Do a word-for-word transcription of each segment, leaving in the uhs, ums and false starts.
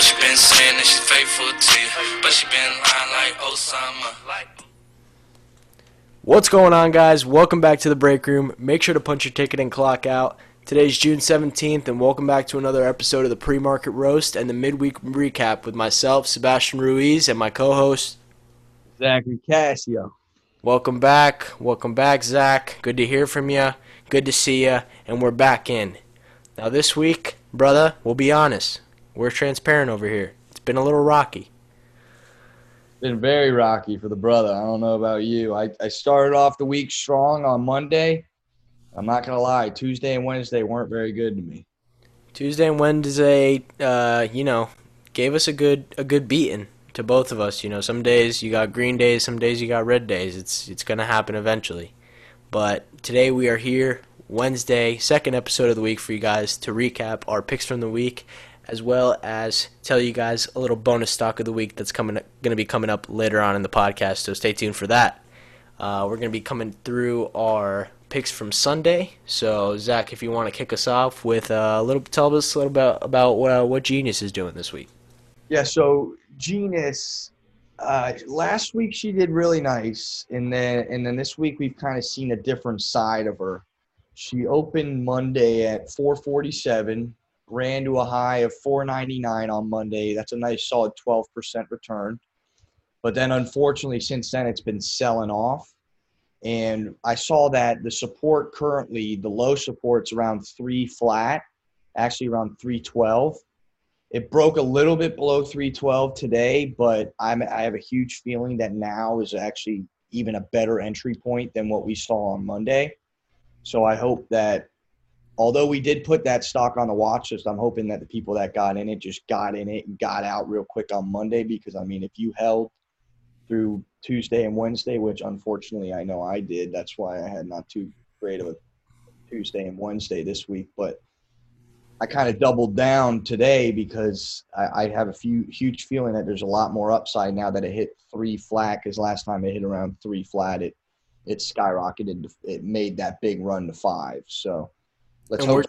know she been saying that she's faithful to you, but she been lying like Osama. What's going on, guys? Welcome back to The Break Room. Make sure to punch your ticket and clock out. Today's June seventeenth, and welcome back to another episode of the Pre-Market Roast and the Midweek Recap with myself, Sebastian Ruiz, and my co-host, Zach Cascio. Welcome back. Welcome back, Zach. Good to hear from you. Good to see you. And we're back in. Now, this week, brother, we'll be honest. We're transparent over here. It's been a little rocky. Been very rocky for the brother. I don't know about you. I, I started off the week strong on Monday. I'm not going to lie. Tuesday and Wednesday weren't very good to me. Tuesday and Wednesday, uh, you know, gave us a good a good beating to both of us. You know, some days you got green days, some days you got red days. It's, it's going to happen eventually. But today we are here, Wednesday, second episode of the week for you guys to recap our picks from the week, as well as tell you guys a little bonus stock of the week that's coming, going to be coming up later on in the podcast, so stay tuned for that. Uh, we're going to be coming through our picks from Sunday, so Zach, if you want to kick us off with a little, tell us a little bit about what, uh, what Genius is doing this week. Yeah, so Genius, uh, last week she did really nice, and then, and then this week we've kind of seen a different side of her. She opened Monday at four forty-seven. Ran to a high of four ninety-nine on Monday. That's a nice solid twelve percent return. But then, unfortunately, since then, it's been selling off. And I saw that the support currently, the low support's around three flat, actually around three twelve. It broke a little bit below three twelve today, but I'm, I have a huge feeling that now is actually even a better entry point than what we saw on Monday. So I hope that, although we did put that stock on the watch list, I'm hoping that the people that got in it just got in it and got out real quick on Monday because, I mean, if you held through Tuesday and Wednesday, which unfortunately I know I did, that's why I had not too great of a Tuesday and Wednesday this week. But I kind of doubled down today because I, I have a few huge feeling that there's a lot more upside now that it hit three flat, because last time it hit around three flat, it, it skyrocketed. It made that big run to five. So let's hope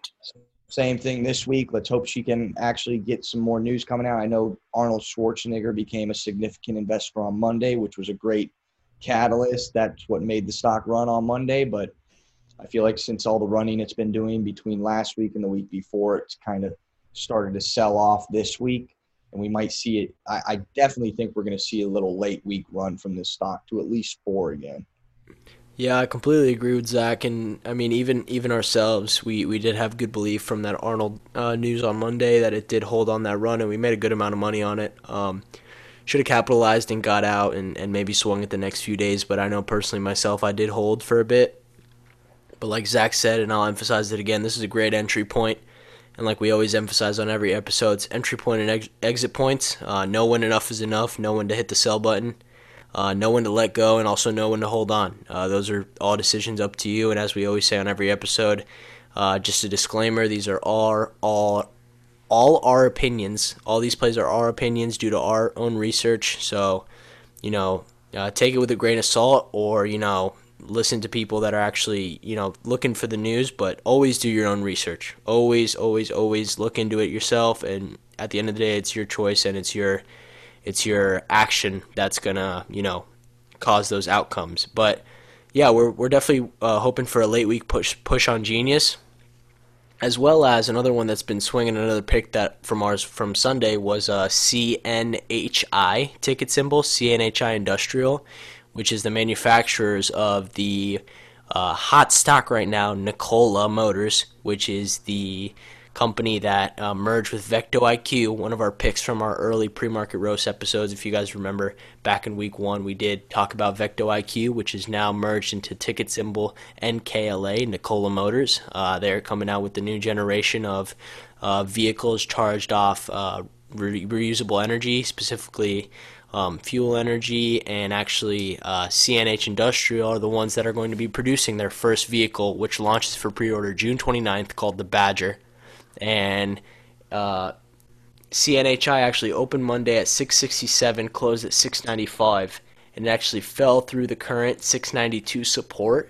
same thing this week. Let's hope she can actually get some more news coming out. I know Arnold Schwarzenegger became a significant investor on Monday, which was a great catalyst. That's what made the stock run on Monday. But I feel like since all the running it's been doing between last week and the week before, it's kind of started to sell off this week. And we might see it. I, I definitely think we're going to see a little late week run from this stock to at least four again. Yeah, I completely agree with Zach, and I mean, even even ourselves, we, we did have good belief from that Arnold uh, news on Monday that it did hold on that run, and we made a good amount of money on it. Um, should have capitalized and got out and, and maybe swung it the next few days, but I know personally myself, I did hold for a bit. But like Zach said, and I'll emphasize it again, this is a great entry point, and like we always emphasize on every episode, it's entry point and ex- exit points. Uh, know when enough is enough, know when to hit the sell button. Uh, know when to let go, and also know when to hold on. Uh, those are all decisions up to you, and as we always say on every episode, uh, just a disclaimer, these are all, all, all our opinions. All these plays are our opinions due to our own research, so, you know, uh, take it with a grain of salt, or, you know, listen to people that are actually, you know, looking for the news, but always do your own research. Always, always, always look into it yourself, and at the end of the day, it's your choice, and it's your It's your action that's going to, you know, cause those outcomes. But, yeah, we're we're definitely uh, hoping for a late week push push on Genius, as well as another one that's been swinging. Another pick that from ours from Sunday was uh, C N H I, ticket symbol, C N H I Industrial, which is the manufacturers of the uh, hot stock right now, Nikola Motors, which is the company that uh, merged with Vecto I Q, one of our picks from our early pre-market roast episodes. If you guys remember, back in week one, we did talk about Vecto I Q, which is now merged into ticket symbol N K L A, Nikola Motors. Uh, they're coming out with the new generation of uh, vehicles charged off uh, re- reusable energy, specifically um, fuel energy, and actually uh, C N H Industrial are the ones that are going to be producing their first vehicle, which launches for pre-order June twenty-ninth, called the Badger. And uh, C N H I actually opened Monday at six sixty-seven, closed at six ninety-five, and it actually fell through the current six ninety-two support.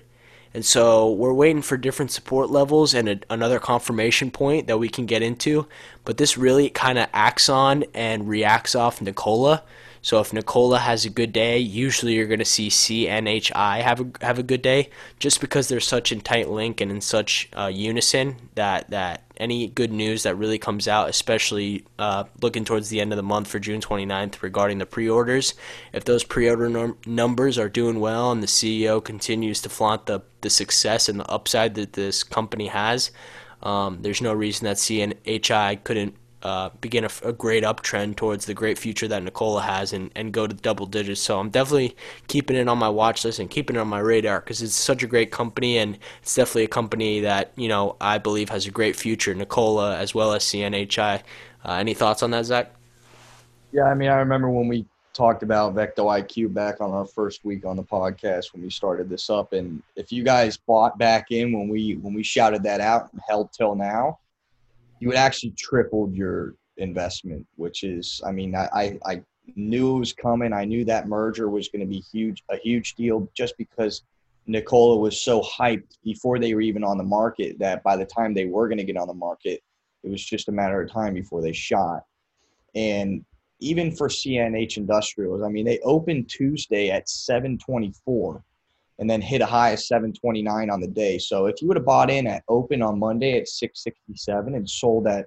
And so we're waiting for different support levels and a, another confirmation point that we can get into. But this really kind of acts on and reacts off Nikola. So if Nikola has a good day, usually you're going to see C N H I have a, have a good day, just because they're such in tight link and in such uh, unison that, that any good news that really comes out, especially uh, looking towards the end of the month for June twenty-ninth regarding the pre-orders, if those pre-order num numbers are doing well and the C E O continues to flaunt the, the success and the upside that this company has, um, there's no reason that C N H I couldn't Uh, begin a, a great uptrend towards the great future that Nikola has and, and go to double digits. So I'm definitely keeping it on my watch list and keeping it on my radar because it's such a great company, and it's definitely a company that, you know, I believe has a great future, Nikola as well as C N H I. Uh, any thoughts on that, Zach? Yeah, I mean, I remember when we talked about Vecto I Q back on our first week on the podcast when we started this up, and if you guys bought back in when we when we shouted that out and held till now, you would actually tripled your investment, which is, I mean, I, I knew it was coming. I knew that merger was going to be huge, a huge deal, just because Nikola was so hyped before they were even on the market that by the time they were going to get on the market, it was just a matter of time before they shot. And even for C N H Industrials, I mean, they opened Tuesday at seven twenty-four and then hit a high of seven twenty-nine on the day. So if you would have bought in at open on Monday at six sixty-seven and sold at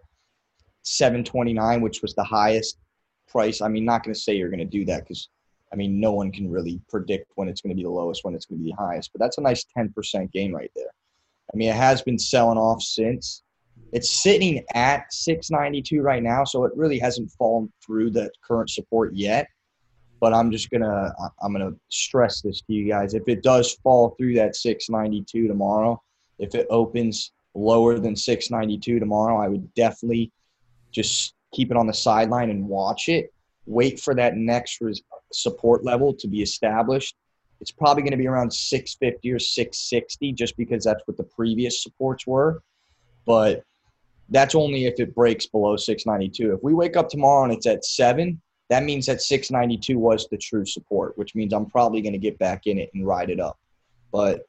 seven twenty-nine, which was the highest price, I mean, not going to say you're going to do that because, I mean, no one can really predict when it's going to be the lowest, when it's going to be the highest. But that's a nice ten percent gain right there. I mean, it has been selling off since. It's sitting at six ninety-two right now, so it really hasn't fallen through the current support yet. But I'm just gonna I'm gonna stress this to you guys. If it does fall through that six ninety-two tomorrow, if it opens lower than six ninety-two tomorrow, I would definitely just keep it on the sideline and watch it. Wait for that next support level to be established. It's probably going to be around six fifty or six sixty, just because that's what the previous supports were. But that's only if it breaks below six ninety-two. If we wake up tomorrow and it's at seven. That means that six ninety-two was the true support, which means I'm probably going to get back in it and ride it up. But,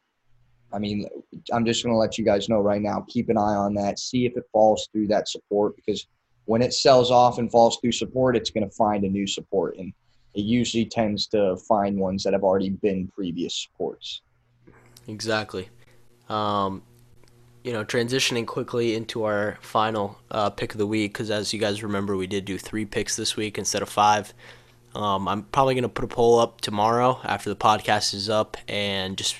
I mean, I'm just going to let you guys know right now, keep an eye on that. See if it falls through that support, because when it sells off and falls through support, it's going to find a new support. And it usually tends to find ones that have already been previous supports. Exactly. Um You know, transitioning quickly into our final uh, pick of the week, because as you guys remember, we did do three picks this week instead of five. Um, I'm probably going to put a poll up tomorrow after the podcast is up and just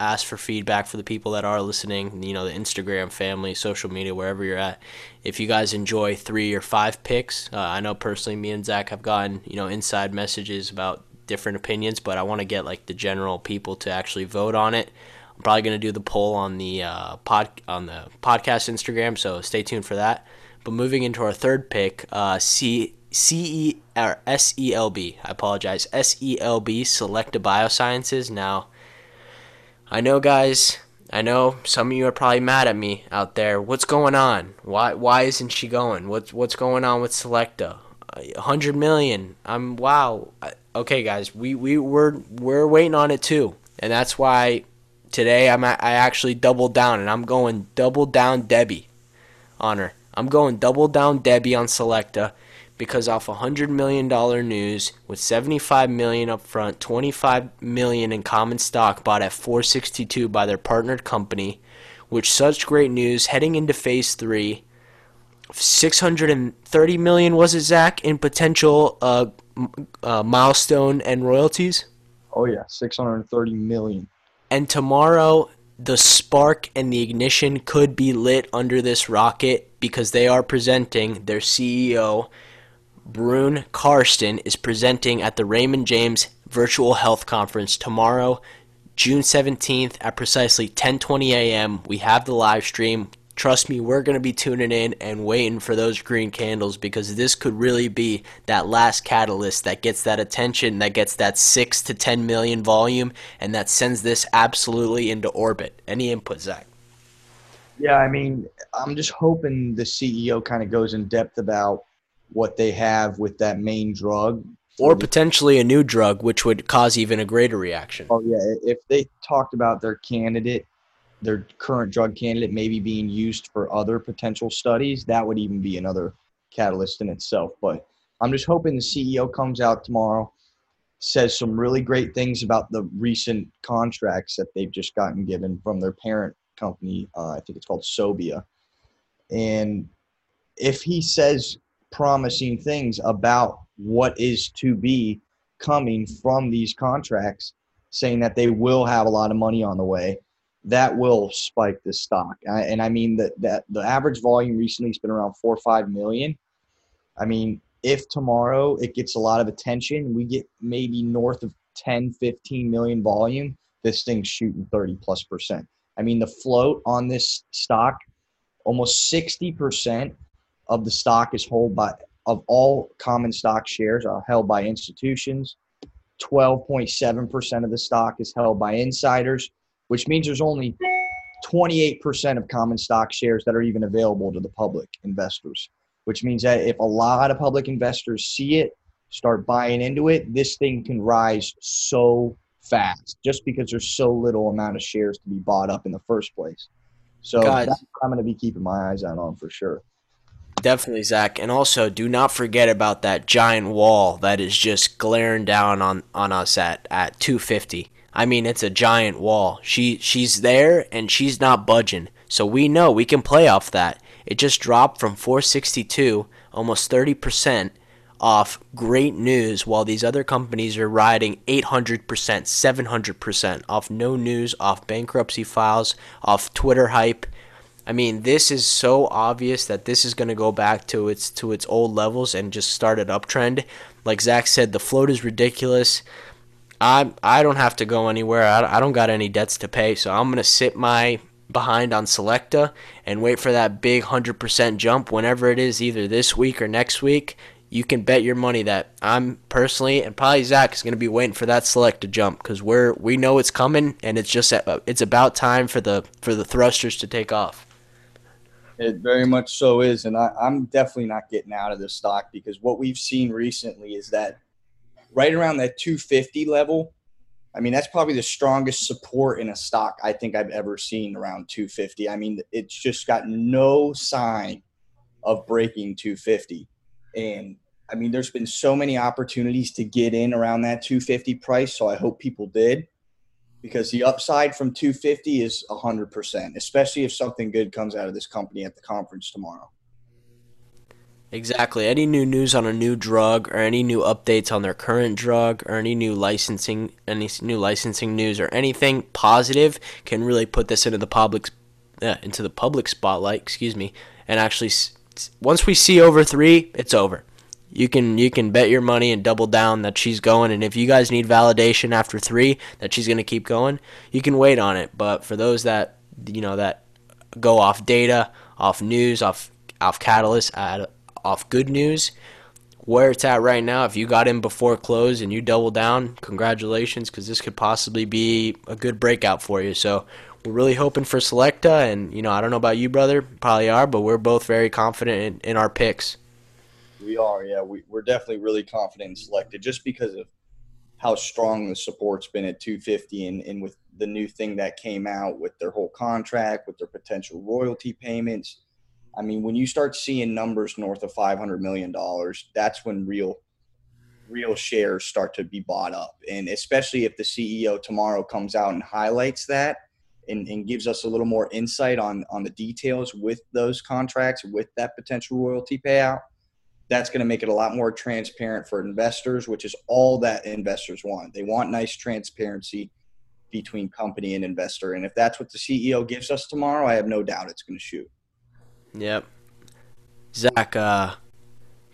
ask for feedback for the people that are listening, you know, the Instagram family, social media, wherever you're at. If you guys enjoy three or five picks, uh, I know personally me and Zach have gotten, you know, inside messages about different opinions, but I want to get like the general people to actually vote on it. I'm probably going to do the poll on the uh, pod on the podcast Instagram, so stay tuned for that. But moving into our third pick, uh, C C E or S E L B. I apologize, S E L B, Selecta Biosciences. Now, I know, guys. I know some of you are probably mad at me out there. What's going on? Why why isn't she going? What's what's going on with Selecta? A hundred million. I'm wow. Okay, guys, we we we're we're waiting on it too, and that's why. Today, I'm, I actually doubled down, and I'm going double down Debbie on her. I'm going double down Debbie on Selecta, because off one hundred million dollars news with seventy-five million dollars up front, twenty-five million dollars in common stock bought at four sixty-two by their partnered company, which such great news heading into phase three. six hundred thirty million dollars, was it, Zach, in potential uh, uh, milestone and royalties? Oh, yeah, six hundred thirty million dollars. And tomorrow, the spark and the ignition could be lit under this rocket, because they are presenting, their C E O, Brune Karsten, is presenting at the Raymond James Virtual Health Conference tomorrow, June seventeenth at precisely ten twenty a m We have the live stream. Trust me, we're going to be tuning in and waiting for those green candles, because this could really be that last catalyst that gets that attention, that gets that six to ten million volume, and that sends this absolutely into orbit. Any input, Zach? Yeah, I mean, I'm just hoping the C E O kind of goes in depth about what they have with that main drug. Or potentially a new drug, which would cause even a greater reaction. Oh, yeah. If they talked about their candidate their current drug candidate maybe being used for other potential studies, that would even be another catalyst in itself. But I'm just hoping the C E O comes out tomorrow, says some really great things about the recent contracts that they've just gotten given from their parent company. Uh, I think it's called Sobia. And if he says promising things about what is to be coming from these contracts, saying that they will have a lot of money on the way, that will spike the stock. I, and I mean that, that the average volume recently has been around four or five million. I mean, if tomorrow it gets a lot of attention, we get maybe north of ten, fifteen million volume, this thing's shooting thirty plus percent. I mean, the float on this stock, almost sixty percent of the stock is held by, of all common stock shares are held by institutions. twelve point seven percent of the stock is held by insiders, which means there's only twenty-eight percent of common stock shares that are even available to the public investors, which means that if a lot of public investors see it, start buying into it, this thing can rise so fast just because there's so little amount of shares to be bought up in the first place. So that's what I'm going to be keeping my eyes out on for sure. Definitely, Zach. And also, do not forget about that giant wall that is just glaring down on, on us at, at two fifty. I mean, it's a giant wall. She She's there, and she's not budging. So we know we can play off that. It just dropped from four sixty-two, almost thirty percent off. Great news, while these other companies are riding eight hundred percent, seven hundred percent off no news, off bankruptcy files, off Twitter hype. I mean, this is so obvious that this is going to go back to its to its old levels and just start an uptrend. Like Zach said, the float is ridiculous. I I don't have to go anywhere. I, I don't got any debts to pay, so I'm going to sit my behind on Selecta and wait for that big one hundred percent jump whenever it is, either this week or next week. You can bet your money that I'm personally, and probably Zach, is going to be waiting for that Selecta jump, because we're we know it's coming, and it's just it's about time for the for the thrusters to take off. It very much so is, and I, I'm definitely not getting out of this stock, because what we've seen recently is that right around that two fifty level, I mean, that's probably the strongest support in a stock I think I've ever seen, around two fifty. I mean, it's just got no sign of breaking two fifty. And, I mean, there's been so many opportunities to get in around that two fifty price, so I hope people did. Because the upside from two fifty is one hundred percent, especially if something good comes out of this company at the conference tomorrow. Exactly. Any new news on a new drug, or any new updates on their current drug, or any new licensing, any new licensing news, or anything positive can really put this into the public, uh, into the public spotlight. Excuse me. And actually, once we see over three, it's over. You can you can bet your money and double down that she's going. And if you guys need validation after three that she's going to keep going, you can wait on it. But for those that you know that go off data, off news, off off catalysts, uh, off good news, where it's at right now, if you got in before close and you double down, congratulations, because this could possibly be a good breakout for you. So we're really hoping for Selecta, and you know I don't know about you, brother, probably are, but we're both very confident in, in our picks. We are, yeah. We, we're definitely really confident and selected just because of how strong the support's been at two fifty, and, and with the new thing that came out with their whole contract, with their potential royalty payments. I mean, when you start seeing numbers north of five hundred million dollars, that's when real, real shares start to be bought up. And especially if the C E O tomorrow comes out and highlights that and, and gives us a little more insight on, on the details with those contracts, with that potential royalty payout. That's going to make it a lot more transparent for investors, which is all that investors want. They want nice transparency between company and investor. And if that's what the C E O gives us tomorrow, I have no doubt it's going to shoot. Yep. Zach, uh,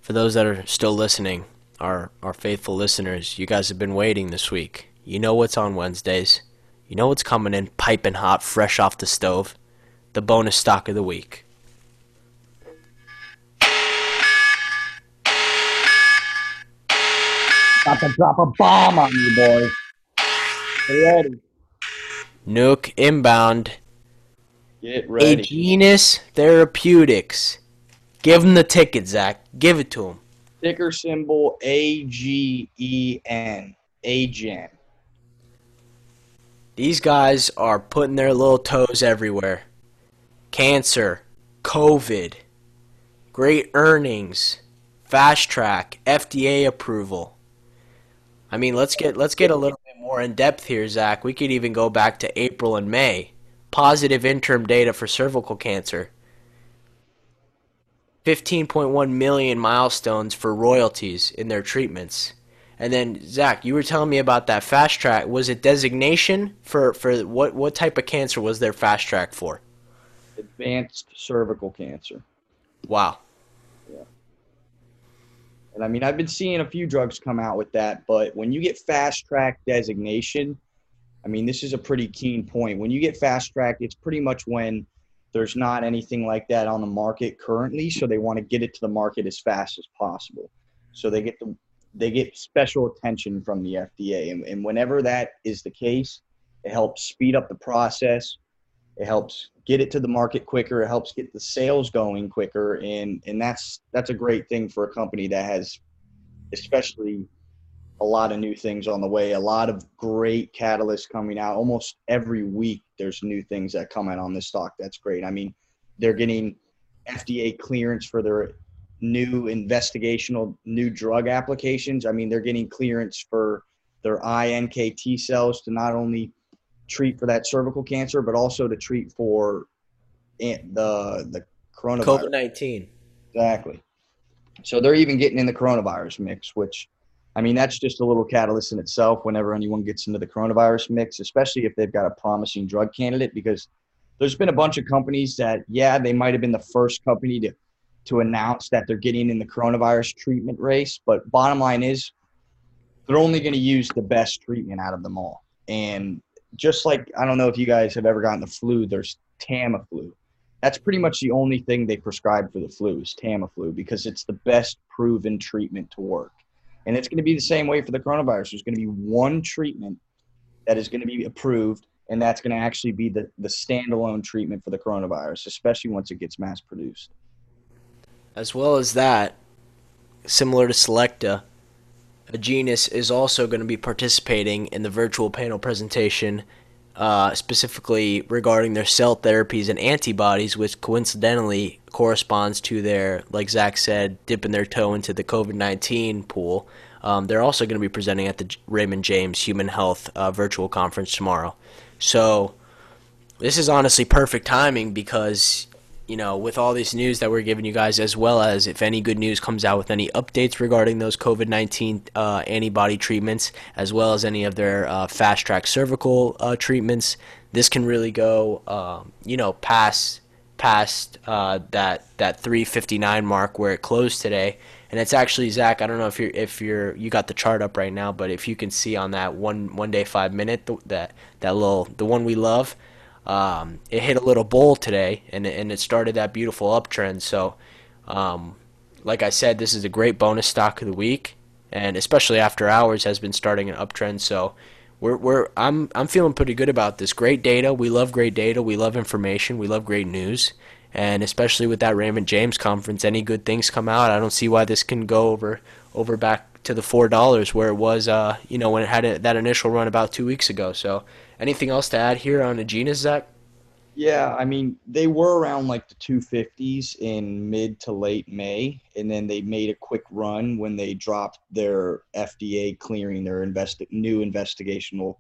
for those that are still listening, our, our faithful listeners, you guys have been waiting this week. You know what's on Wednesdays. You know what's coming in piping hot, fresh off the stove. The bonus stock of the week. About to drop a bomb on you, boys. Get ready. Nuke inbound. Get ready. Agenus Therapeutics. Give them the ticket, Zach. Give it to them. Ticker symbol A G E N. A G E N. These guys are putting their little toes everywhere. Cancer, COVID, great earnings, fast track, F D A approval. I mean, let's get let's get a little bit more in depth here, Zach. We could even go back to April and May. Positive interim data for cervical cancer. fifteen point one million milestones for royalties in their treatments. And then, Zach, you were telling me about that fast track. Was it designation for, for what, what type of cancer was there fast track for? Advanced cervical cancer. Wow. Yeah. And I mean, I've been seeing a few drugs come out with that, but when you get fast track designation, I mean, this is a pretty keen point. When you get fast track, it's pretty much when there's not anything like that on the market currently, so they want to get it to the market as fast as possible. So they get the they get special attention from the F D A, and, and whenever that is the case, it helps speed up the process. It helps get it to the market quicker. It helps get the sales going quicker, and and that's that's a great thing for a company that has, especially, a lot of new things on the way, a lot of great catalysts coming out. Almost every week there's new things that come out on this stock. That's great. I mean, they're getting F D A clearance for their new investigational new drug applications. I mean, they're getting clearance for their I N K T cells to not only treat for that cervical cancer, but also to treat for the, the coronavirus. COVID nineteen. Exactly. So they're even getting in the coronavirus mix, which – I mean, that's just a little catalyst in itself whenever anyone gets into the coronavirus mix, especially if they've got a promising drug candidate, because there's been a bunch of companies that, yeah, they might have been the first company to, to announce that they're getting in the coronavirus treatment race. But bottom line is they're only going to use the best treatment out of them all. And just like, I don't know if you guys have ever gotten the flu, there's Tamiflu. That's pretty much the only thing they prescribe for the flu is Tamiflu, because it's the best proven treatment to work. And it's going to be the same way for the coronavirus. There's going to be one treatment that is going to be approved, and that's going to actually be the, the standalone treatment for the coronavirus, especially once it gets mass-produced. As well as that, similar to Selecta, Agenus is also going to be participating in the virtual panel presentation, uh, specifically regarding their cell therapies and antibodies, which coincidentally corresponds to their, like Zach said, dipping their toe into the COVID nineteen pool. Um, they're also going to be presenting at the Raymond James Human Health uh, Virtual Conference tomorrow. So this is honestly perfect timing because, you know, with all this news that we're giving you guys, as well as if any good news comes out with any updates regarding those COVID nineteen uh, antibody treatments, as well as any of their uh, fast-track cervical uh, treatments, this can really go, uh, you know, past... past uh, that that three fifty-nine mark where it closed today, and it's actually, Zach, I don't know if you're if you're you got the chart up right now, but if you can see on that one one day five minute th that that little the one we love, um, it hit a little bowl today, and and it started that beautiful uptrend. So, um, like I said, this is a great bonus stock of the week, and especially after hours has been starting an uptrend. So. We're we're I'm I'm feeling pretty good about this. Great data. We love great data. We love information. We love great news. And especially with that Raymond James conference, any good things come out. I don't see why this can go over over back to the four dollars where it was, uh, you know, when it had a, that initial run about two weeks ago. So, anything else to add here on Agenus, Zach? Yeah, I mean, they were around like the two fifties in mid to late May, and then they made a quick run when they dropped their F D A clearing their invest new investigational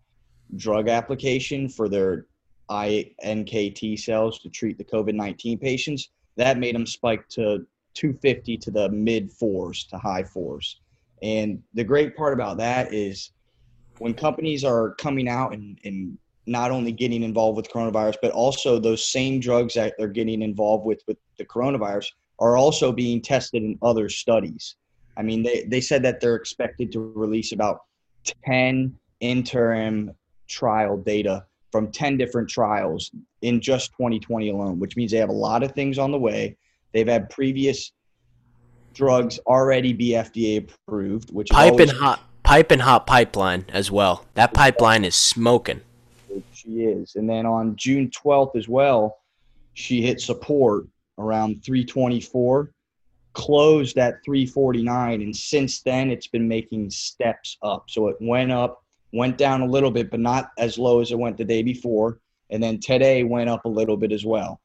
drug application for their I N K T cells to treat the COVID nineteen patients. That made them spike to two fifty to the mid fours to high fours. And the great part about that is when companies are coming out and, and not only getting involved with coronavirus, but also those same drugs that they're getting involved with with the coronavirus are also being tested in other studies. I mean, they, they said that they're expected to release about ten interim trial data from ten different trials in just twenty twenty alone, which means they have a lot of things on the way. They've had previous drugs already be F D A approved, which pipe and hot, pipe and hot pipeline as well. That pipeline is smoking. She is. And then on June twelfth as well, she hit support around three twenty-four, closed at three forty-nine, and since then it's been making steps up. So it went up went down a little bit, but not as low as it went the day before. And then today went up a little bit as well.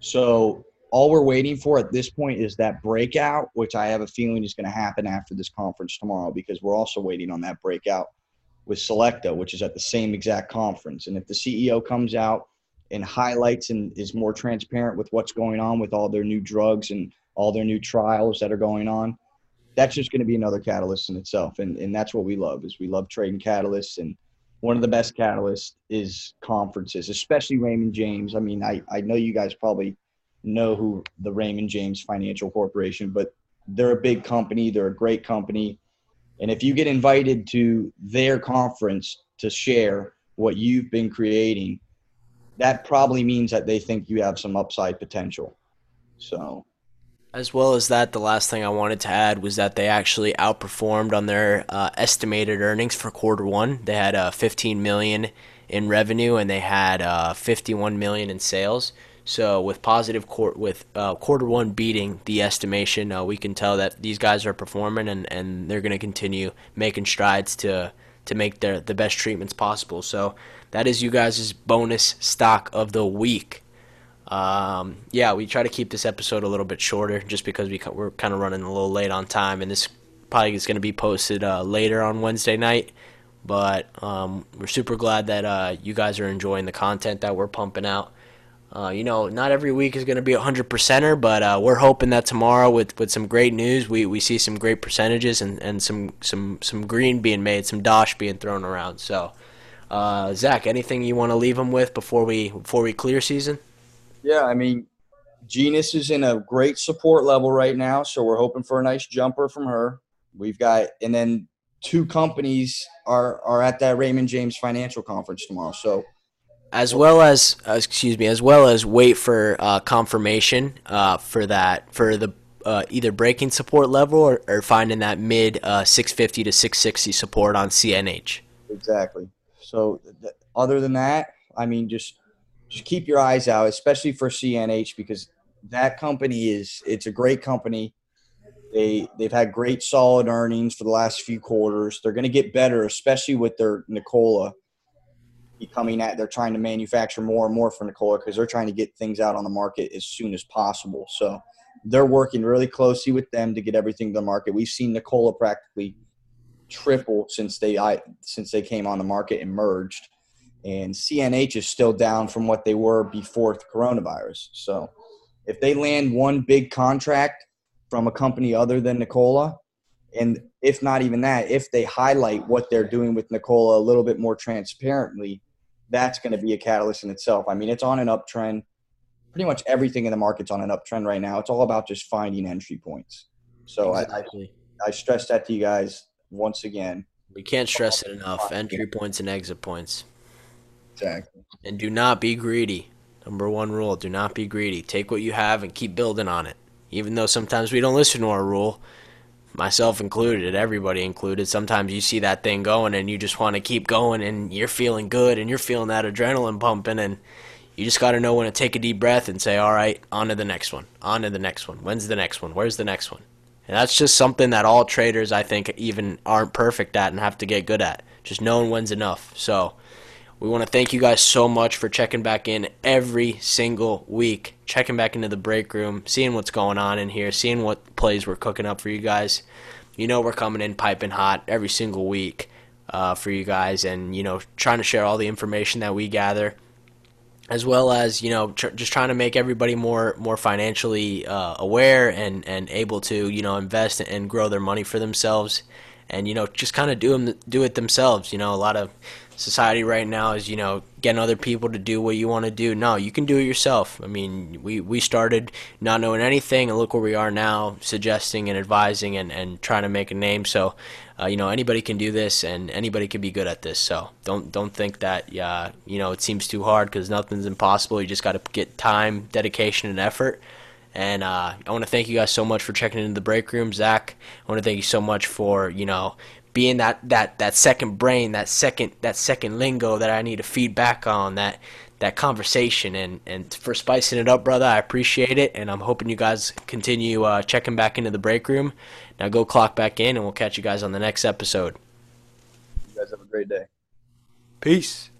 So all we're waiting for at this point is that breakout, which I have a feeling is going to happen after this conference tomorrow, because we're also waiting on that breakout with Selecta, which is at the same exact conference. And if the C E O comes out and highlights and is more transparent with what's going on with all their new drugs and all their new trials that are going on, that's just going to be another catalyst in itself. And, and that's what we love, is we love trading catalysts. And one of the best catalysts is conferences, especially Raymond James. I mean, I, I know you guys probably know who the Raymond James Financial Corporation, but they're a big company. They're a great company. And if you get invited to their conference to share what you've been creating, that probably means that they think you have some upside potential. So, as well as that, the last thing I wanted to add was that they actually outperformed on their uh, estimated earnings for quarter one. They had uh, fifteen million dollars in revenue, and they had uh, fifty-one million dollars in sales. So with positive quarter, with uh, quarter one beating the estimation, uh, we can tell that these guys are performing, and, and they're going to continue making strides to to make their the best treatments possible. So that is you guys' bonus stock of the week. Um, yeah, we try to keep this episode a little bit shorter just because we, we're kind of running a little late on time, and this probably is going to be posted uh, later on Wednesday night. But um, we're super glad that uh, you guys are enjoying the content that we're pumping out. Uh, you know, not every week is going to be a hundred percenter, but uh, we're hoping that tomorrow with, with some great news, we, we see some great percentages and, and some, some, some green being made, some dosh being thrown around. So, uh, Zach, anything you want to leave them with before we before we clear season? Yeah, I mean, Genius is in a great support level right now, so we're hoping for a nice jumper from her. We've got – and then two companies are, are at that Raymond James Financial Conference tomorrow, so – As well as, uh, excuse me, as well as wait for uh, confirmation uh, for that, for the uh, either breaking support level or, or finding that mid uh, six fifty to six sixty support on C N H. Exactly. So th- other than that, I mean, just just keep your eyes out, especially for C N H, because that company is, it's a great company. They, they've had great solid earnings for the last few quarters. They're going to get better, especially with their Nikola coming at, they're trying to manufacture more and more for Nikola because they're trying to get things out on the market as soon as possible. So they're working really closely with them to get everything to the market. We've seen Nikola practically triple since they I, since they came on the market and merged. And C N H is still down from what they were before the coronavirus. So if they land one big contract from a company other than Nikola, and if not even that, if they highlight what they're doing with Nikola a little bit more transparently, that's going to be a catalyst in itself. I mean, it's on an uptrend. Pretty much everything in the market's on an uptrend right now. It's all about just finding entry points. So exactly. I, I I stress that to you guys once again. We can't stress it enough. Entry points and exit points. Exactly. And do not be greedy. Number one rule, do not be greedy. Take what you have and keep building on it. Even though sometimes we don't listen to our rule, myself included, everybody included. Sometimes you see that thing going and you just want to keep going and you're feeling good and you're feeling that adrenaline pumping, and you just got to know when to take a deep breath and say, all right, on to the next one, on to the next one. When's the next one? Where's the next one? And that's just something that all traders, I think, even aren't perfect at and have to get good at, just knowing when's enough. So we want to thank you guys so much for checking back in every single week, checking back into the break room, seeing what's going on in here, seeing what plays we're cooking up for you guys. You know we're coming in piping hot every single week uh, for you guys, and, you know, trying to share all the information that we gather, as well as, you know, tr- just trying to make everybody more more financially uh, aware and, and able to, you know, invest and grow their money for themselves and, you know, just kind of do them, do it themselves. You know, a lot of society right now is, you know, getting other people to do what you want to do. No, you can do it yourself. I mean, we, we started not knowing anything, and look where we are now, suggesting and advising and, and trying to make a name. So, uh, you know, anybody can do this, and anybody can be good at this. So don't don't think that, uh, you know, it seems too hard, because nothing's impossible. You just got to get time, dedication, and effort. And uh, I want to thank you guys so much for checking into the break room. Zach, I want to thank you so much for, you know, being that, that, that second brain, that second that second lingo that I need to feed back on, that that conversation, and, and for spicing it up, brother. I appreciate it, and I'm hoping you guys continue uh, checking back into the break room. Now go clock back in, and we'll catch you guys on the next episode. You guys have a great day. Peace.